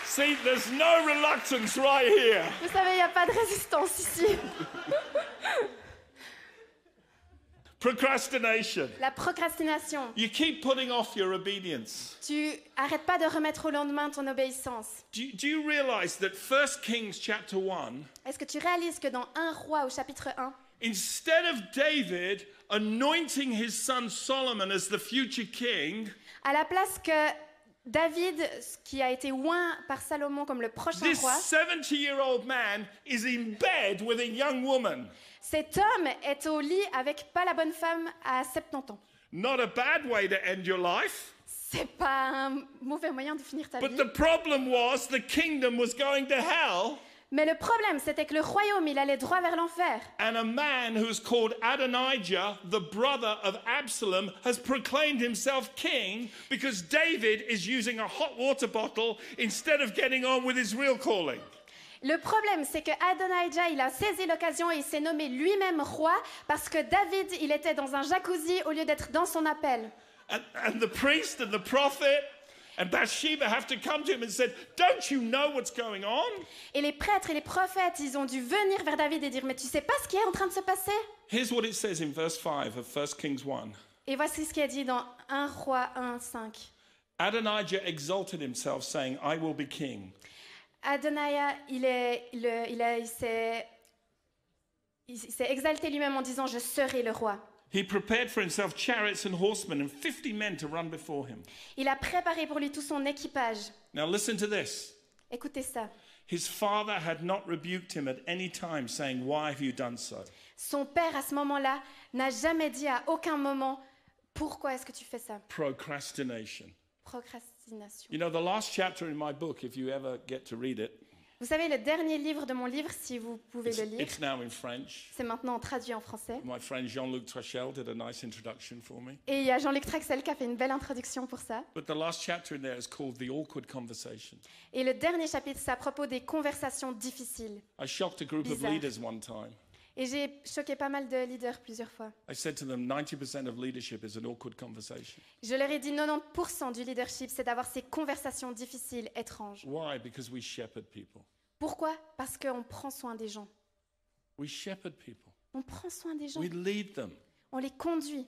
See, there's no reluctance right here. Vous savez, il n'y a pas de résistance ici. Procrastination. La procrastination. You keep putting off your obedience. Tu arrêtes pas de remettre au lendemain ton obéissance. Do you realize that 1 Kings chapter 1? Est-ce que tu réalises que dans 1 Roi au chapitre 1? Instead of David anointing his son Solomon as the future king, à la place que David, qui a été oint par Salomon comme le prochain roi, cet homme est au lit avec pas la bonne femme à 70 ans. C'est pas un mauvais moyen de finir ta vie. Mais le problème, c'était que le royaume, il allait droit vers l'enfer. And a man who's called Adonijah, the brother of Absalom, has proclaimed himself king because David is using a hot water bottle instead of getting on with his real calling. Le problème, c'est que Adonijah, il a saisi l'occasion et il s'est nommé lui-même roi parce que David, il était dans un jacuzzi au lieu d'être dans son appel. And the priest and the prophet and Bathsheba have to come to him and said, "Don't you know what's going on?" Et les prêtres et les prophètes, ils ont dû venir vers David et dire, mais tu sais pas ce qui est en train de se passer? Here's what it says in verse 5 of 1 Kings 1. Et voici ce qui est dit dans 1 Roi 1:5. Adonijah exalted himself, saying, "I will be king." Adonijah, il s'est exalté lui-même en disant, je serai le roi. He prepared for himself chariots and horsemen and 50 men to run before him. Il a préparé pour lui tout son équipage. Now listen to this. Écoutez ça. His father had not rebuked him at any time, saying, "Why have you done so?" Son père à ce moment-là n'a jamais dit à aucun moment, pourquoi est-ce que tu fais ça? Procrastination. Procrastination. You know, the last chapter in my book, if you ever get to read it. Vous savez, le dernier livre de mon livre, si vous pouvez le lire, c'est maintenant traduit en français. My friend Jean-Luc Trachel did a nice introduction for me. Et il y a Jean-Luc Trachel qui a fait une belle introduction pour ça. But the last chapter in there is called The Awkward Conversation. Et le dernier chapitre, c'est à propos des conversations difficiles. I shocked a group of leaders one time. Et j'ai choqué pas mal de leaders plusieurs fois. I said to them, 90% of leadership is an awkward conversation. Je leur ai dit 90% du leadership, c'est d'avoir ces conversations difficiles, étranges. Why? Because we shepherd people. Pourquoi? Parce qu'on prend soin des gens. We shepherd people. On prend soin des gens. We lead them. On les conduit.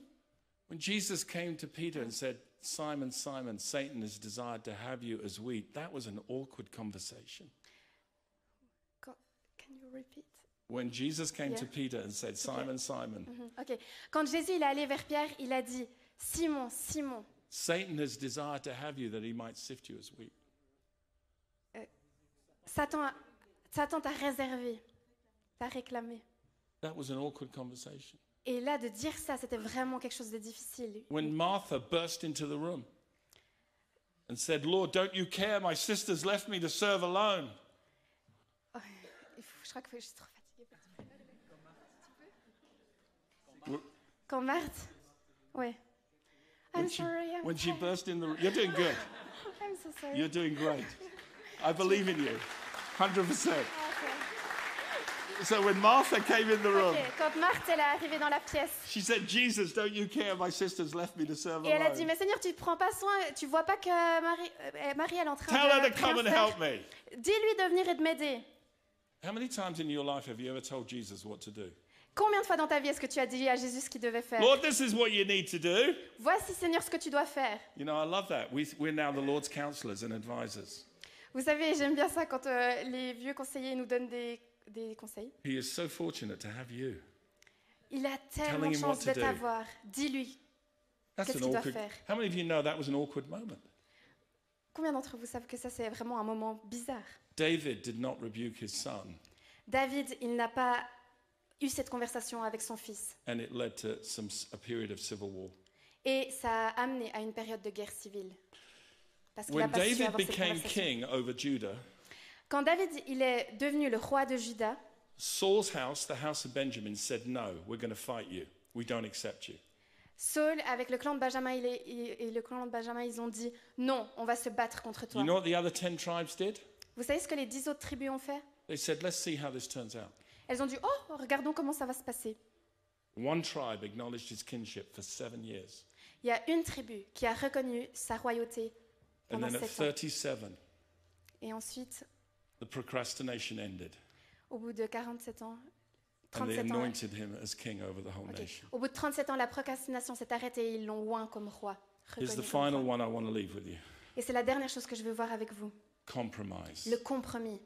When Jesus came to Peter and said, "Simon, Simon, Satan has desired to have you as wheat," that was an awkward conversation. Can you repeat? When Jesus came to Peter and said, "Simon, Simon." Okay. Quand Jésus il est allé vers Pierre, il a dit, Simon, Simon. Satan has desired to have you that he might sift you as wheat. Satan t'a réservé, t'a réclamé. That was an awkward conversation. Et là de dire ça, c'était vraiment quelque chose de difficile. When Martha burst into the room and said, "Lord, don't you care? My sister's left me to serve alone." Oh, je crois que je suis trop fatiguée. Quand Marthe, ouais. I'm sorry. When she burst in the room, you're doing good. I'm so sorry. You're doing great. I believe in you, 100%. Okay. So when Martha came in the room, quand Marthe elle est arrivée dans la pièce, she said, "Jesus, don't you care? My sister's left me to serve alone." Et elle a dit, mais Seigneur, tu prends pas soin, tu vois pas que Marie elle est en train de. Tell her to come and help me. Dis-lui de venir et de m'aider. How many times in your life have you ever told Jesus what to do? Combien de fois dans ta vie est-ce que tu as dit à Jésus ce qu'il devait faire? Lord, this is what you need to do. Voici, Seigneur, ce que tu dois faire. You know, I love that. We're now the Lord's counselors and advisors. Vous savez, j'aime bien ça quand les vieux conseillers nous donnent des conseils. He is so fortunate to have you. Il a tellement de chance de t'avoir. Dis-lui qu'est-ce qu'il doit faire. How many of you know that was an awkward moment? Combien d'entre vous savent que ça, c'est vraiment un moment bizarre? David did not rebuke his son. David, il n'a pas eu cette conversation avec son fils. And it led to a period of civil war. Et ça a amené à une période de guerre civile. Parce qu'il a pas su avoir cette conversation. Quand David il est devenu le roi de Juda, Saul's house, the house of Benjamin, said, "No, we're going to fight you. We don't accept you." Saul, avec le clan de Benjamin, ils ont dit, non, on va se battre contre toi. You know what the other 10 tribes did? Vous savez ce que les 10 autres tribus ont fait? They said, "Let's see how this turns out." Elles ont dit, oh, regardons comment ça va se passer. One tribe acknowledged his kinship for 7 years. Il y a une tribu qui a reconnu sa royauté pendant 7 ans. And then at 37, et ensuite, the procrastination ended. Au bout de 47 ans, 37 ans, okay. Au bout de 37 ans, la procrastination s'est arrêtée et ils l'ont oint comme roi. Et c'est la dernière chose que je veux voir avec vous. Compromise. Le compromis.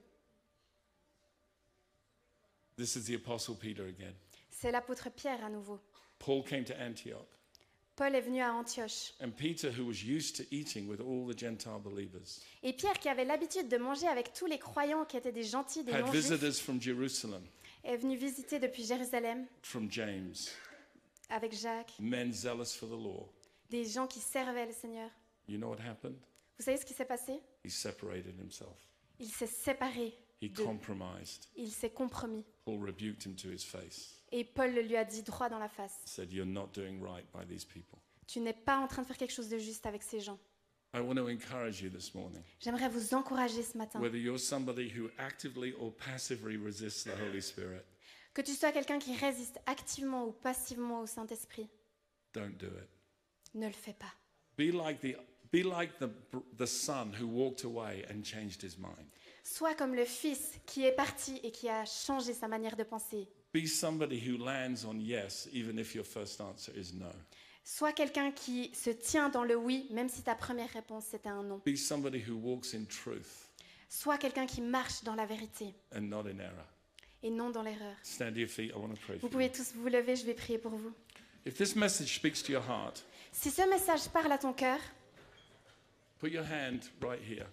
This is the Apostle Peter again. C'est l'apôtre Pierre à nouveau. Paul came to Antioch. Paul est venu à Antioche. And Peter, who was used to eating with all the Gentile believers, et Pierre, qui avait l'habitude de manger avec tous les croyants qui étaient des gentils, des non-juifs, est venu visiter depuis Jérusalem, from James, avec Jacques, men zealous for the law, des gens qui servaient le Seigneur. You know what happened? Vous savez ce qui s'est passé? He separated himself. Il s'est séparé. Il s'est compromis. Paul rebuked him to his face. Et Paul lui a dit droit dans la face. Said, "You're not doing right by these people." Tu n'es pas en train de faire quelque chose de juste avec ces gens. I want to encourage you this morning. J'aimerais vous encourager ce matin. Whether you're somebody who actively or passively resists the Holy Spirit. Que tu sois quelqu'un qui résiste activement ou passivement au Saint-Esprit. Don't do it. Ne le fais pas. Be like the son who walked away and changed his mind. Sois comme le fils qui est parti et qui a changé sa manière de penser. Be somebody who lands on yes, even if your first answer is no. Sois quelqu'un qui se tient dans le oui, même si ta première réponse était un non. Be somebody who walks in truth. Sois quelqu'un qui marche dans la vérité. And not in error. Et non dans l'erreur. Stand to your feet, I want to pray for you. Vous pouvez tous vous lever, je vais prier pour vous. If this message speaks to your heart, si ce message parle à ton cœur, put your hand right here.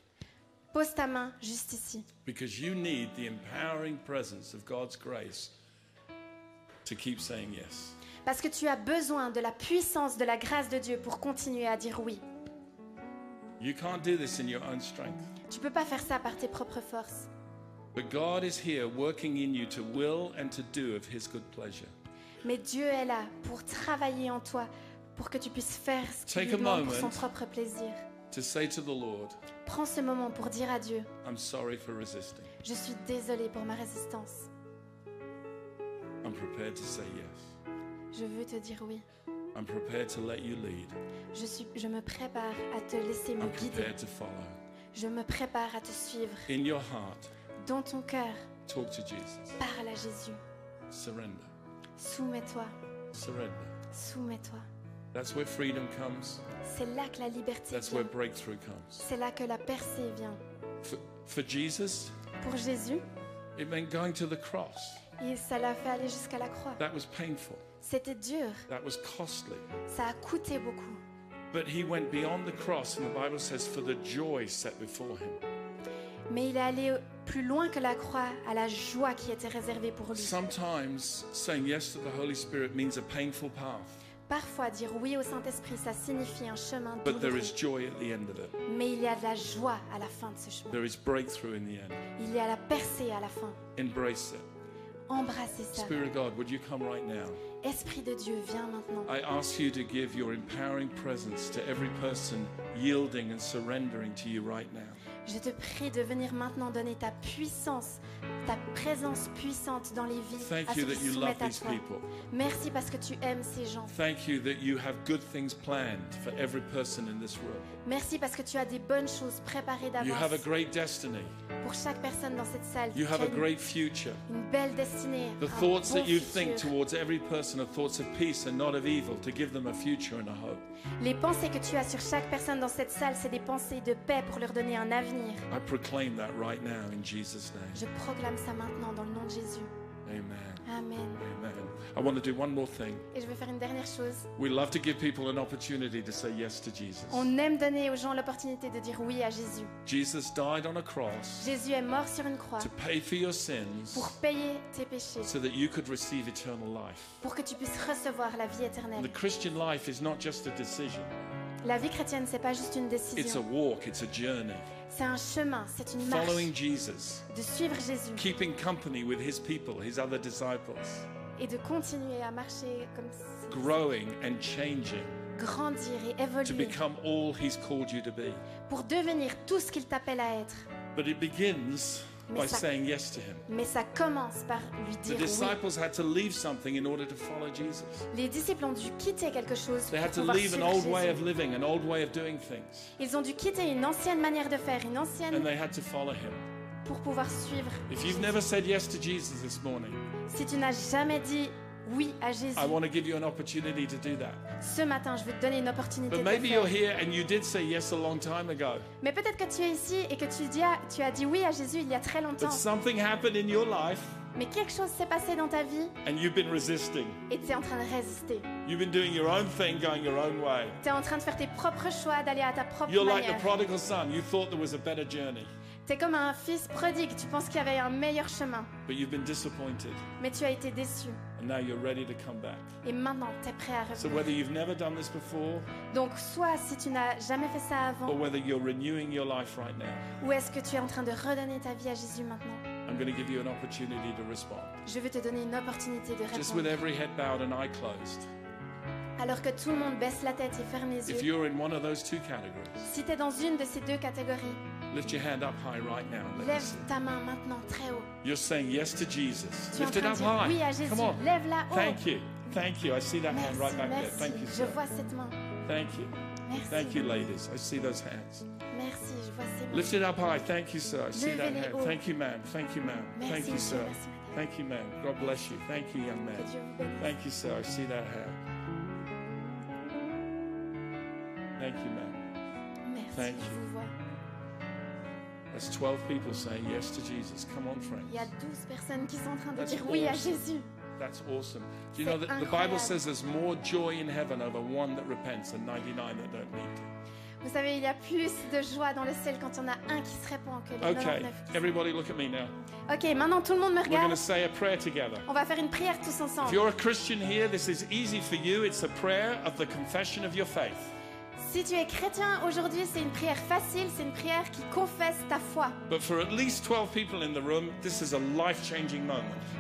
Pose ta main juste ici. Because you need the empowering presence of God's grace to keep saying yes. Parce que tu as besoin de la puissance de la grâce de Dieu pour continuer à dire oui. You can't do this in your own strength. Tu peux pas faire ça par tes propres forces. But God is here working in you to will and to do of his good pleasure. Mais Dieu est là pour travailler en toi pour que tu puisses faire ce qu'il lui demande pour son propre plaisir. To say to the Lord, prends ce moment pour dire à Dieu, I'm sorry for resisting. Je suis désolé pour ma résistance. I'm prepared to say yes. Je veux te dire oui. I'm prepared to let you lead. Je me prépare à te laisser me guider. I'm prepared to follow. Je me prépare à te suivre. In your heart, dans ton cœur, talk to Jesus. Parle à Jésus. Surrender. Soumets-toi. Surrender. Soumets-toi. That's where freedom comes. C'est là que la liberté That's vient. Where breakthrough comes. C'est là que la percée vient. For Jesus, pour Jésus, it meant going to the cross. Et ça l'a fait aller jusqu'à la croix. That was painful. C'était dur. That was costly. Ça a coûté beaucoup. But he went beyond the cross, and the Bible says, for the joy set before him. Mais il est allé plus loin que la croix, à la joie qui était réservée pour lui. Sometimes saying yes to the Holy Spirit means a painful path. Parfois, dire oui au Saint-Esprit, ça signifie un chemin douloureux. Mais il y a de la joie à la fin de ce chemin. There is breakthrough in the end. Il y a la percée à la fin. Embrace it. Embrassez ça. Spirit of God, would you come right now? Esprit de Dieu, viens maintenant. I ask you to give your empowering presence to every person yielding and surrendering to you right now. Je te prie de venir maintenant donner ta puissance, ta présence puissante dans les vies à ceux qui se soumettent à toi. Merci parce que tu aimes ces gens. Merci parce que tu as des bonnes choses préparées d'avance pour chaque personne dans cette salle. Tu as une belle destinée, un bon futur. Les pensées que tu as sur chaque personne dans cette salle, c'est des pensées de paix pour leur donner un avenir. l'avenir. I proclaim that right now in Jesus' name. Je proclame ça maintenant dans le nom de Jésus. Amen. Amen. Amen. I want to do one more thing. Et je vais faire une dernière chose. We love to give people an opportunity to say yes to Jesus. On aime donner aux gens l'opportunité de dire oui à Jésus. Jesus died on a cross. Jésus est mort sur une croix. To pay for your sins. Pour payer tes péchés. So that you could receive eternal life. Pour que tu puisses recevoir la vie éternelle. The Christian life is not just a decision. La vie chrétienne, c'est pas juste une décision. It's a walk, it's a journey. C'est un chemin, c'est une marche. Following Jesus, de suivre Jésus. Keeping company with his people, his other disciples. Et de continuer à marcher comme ça. Growing and changing. Grandir et évoluer. To become all he's called you to be. Pour devenir tout ce qu'il t'appelle à être. But it begins by saying yes to him. Mais ça commence par lui dire oui. The disciples had to leave something in order to follow Jesus. Les disciples ont dû quitter quelque chose pour pouvoir suivre Jésus. They had to leave an old way of living, an old way of doing things. Ils ont dû quitter une ancienne manière de faire, une ancienne. And they had to follow him. Pour pouvoir suivre. If you've never said yes to Jesus this morning. Si tu n'as jamais dit oui à Jésus. I want to give you an opportunity to do that. Ce matin, je veux te donner une opportunité de le faire. But maybe you're here and you did say yes a long time ago. Mais peut-être que tu es ici et que tu as dit oui à Jésus il y a très longtemps. But something happened in your life. Mais quelque chose s'est passé dans ta vie. And you've been resisting. Et tu es en train de résister. You've been doing your own thing, going your own way. Tu es en train de faire tes propres choix, d'aller à ta propre manière. You're like the prodigal son. You thought there was a better journey. T'es comme un fils prodigue, tu penses qu'il y avait un meilleur chemin. But you've been disappointed. Mais tu as été déçu. And now you're ready to come back. Et maintenant, tu es prêt à revenir. So whether you've never done this before, donc soit si tu n'as jamais fait ça avant, or whether you're renewing your life right now, ou est-ce que tu es en train de redonner ta vie à Jésus maintenant, I'm going to give you an opportunity to respond. Je vais te donner une opportunité de répondre. Just with every head bowed and eye closed. Alors que tout le monde baisse la tête et ferme les yeux. If you're in one of those two categories, si tu es dans une de ces deux catégories, lift your hand up high right now. Lève ta main maintenant très haut. You're saying yes to Jesus. Lift it up high. Oui à Jésus. Come on. Lève-la haut. Thank you. Thank you. I see that hand right back there. Thank you. Je vois cette main. Thank you. Merci. Thank you, ladies. I see those hands. Merci. Je vois ces mains. Lift it up high. Thank you, sir. I see that hand. Thank you, ma'am. Thank you, ma'am. Thank you, sir. Thank you, ma'am. God bless you. Thank you, young man. Thank you, sir. I see that hand. Thank you, ma'am. Merci. Je vous vois. That's 12 people saying yes to Jesus. Come on, friends. Il y a 12 personnes qui sont en train de dire oui à Jésus. That's awesome. Do you know that the Bible says there's more joy in heaven over one that repents than 99 that don't need to? Vous savez, il y a plus de joie dans le ciel quand il y en a un qui se répand que les 99. Okay, everybody look at me now. Okay, maintenant tout le monde me regarde. We're going to say a prayer together. On va faire une prière tous ensemble. If you're a Christian here, this is easy for you. It's a prayer of the confession of your faith. Si tu es chrétien aujourd'hui, c'est une prière facile, c'est une prière qui confesse ta foi.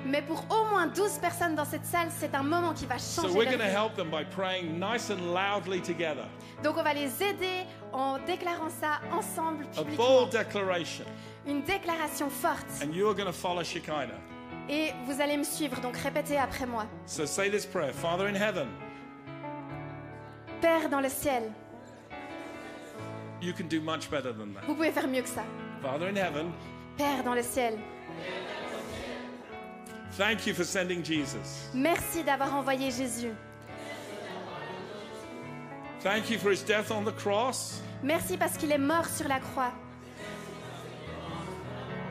Mais pour au moins 12 personnes dans cette salle, c'est un moment qui va changer leur vie. Donc on va les aider en déclarant ça ensemble publiquement. Une déclaration forte. And you are going to follow Shekinah. Et vous allez me suivre, donc répétez après moi. So say this prayer, Father in heaven. Père dans le ciel. You can do much better than that. Vous pouvez faire mieux que ça. Father in heaven. Père dans le ciel. Thank you for sending Jesus. Merci d'avoir envoyé Jésus. Thank you for his death on the cross. Merci parce qu'il est mort sur la croix.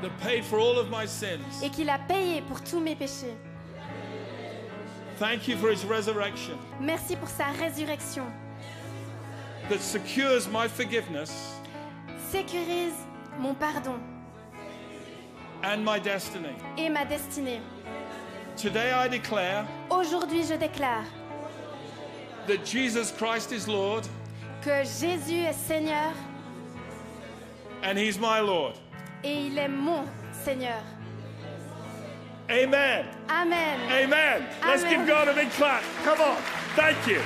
That paid for all of my sins. Et qu'il a payé pour tous mes péchés. Thank you for his resurrection. Merci pour sa résurrection. That secures my forgiveness. Sécurise mon pardon. And my destiny. Et ma destinée. Today I declare. Aujourd'hui je déclare. That Jesus Christ is Lord. Que Jésus est Seigneur. And he's my Lord. Et il est mon Seigneur. Amen. Amen. Amen. Let's give God a big clap. Come on. Thank you.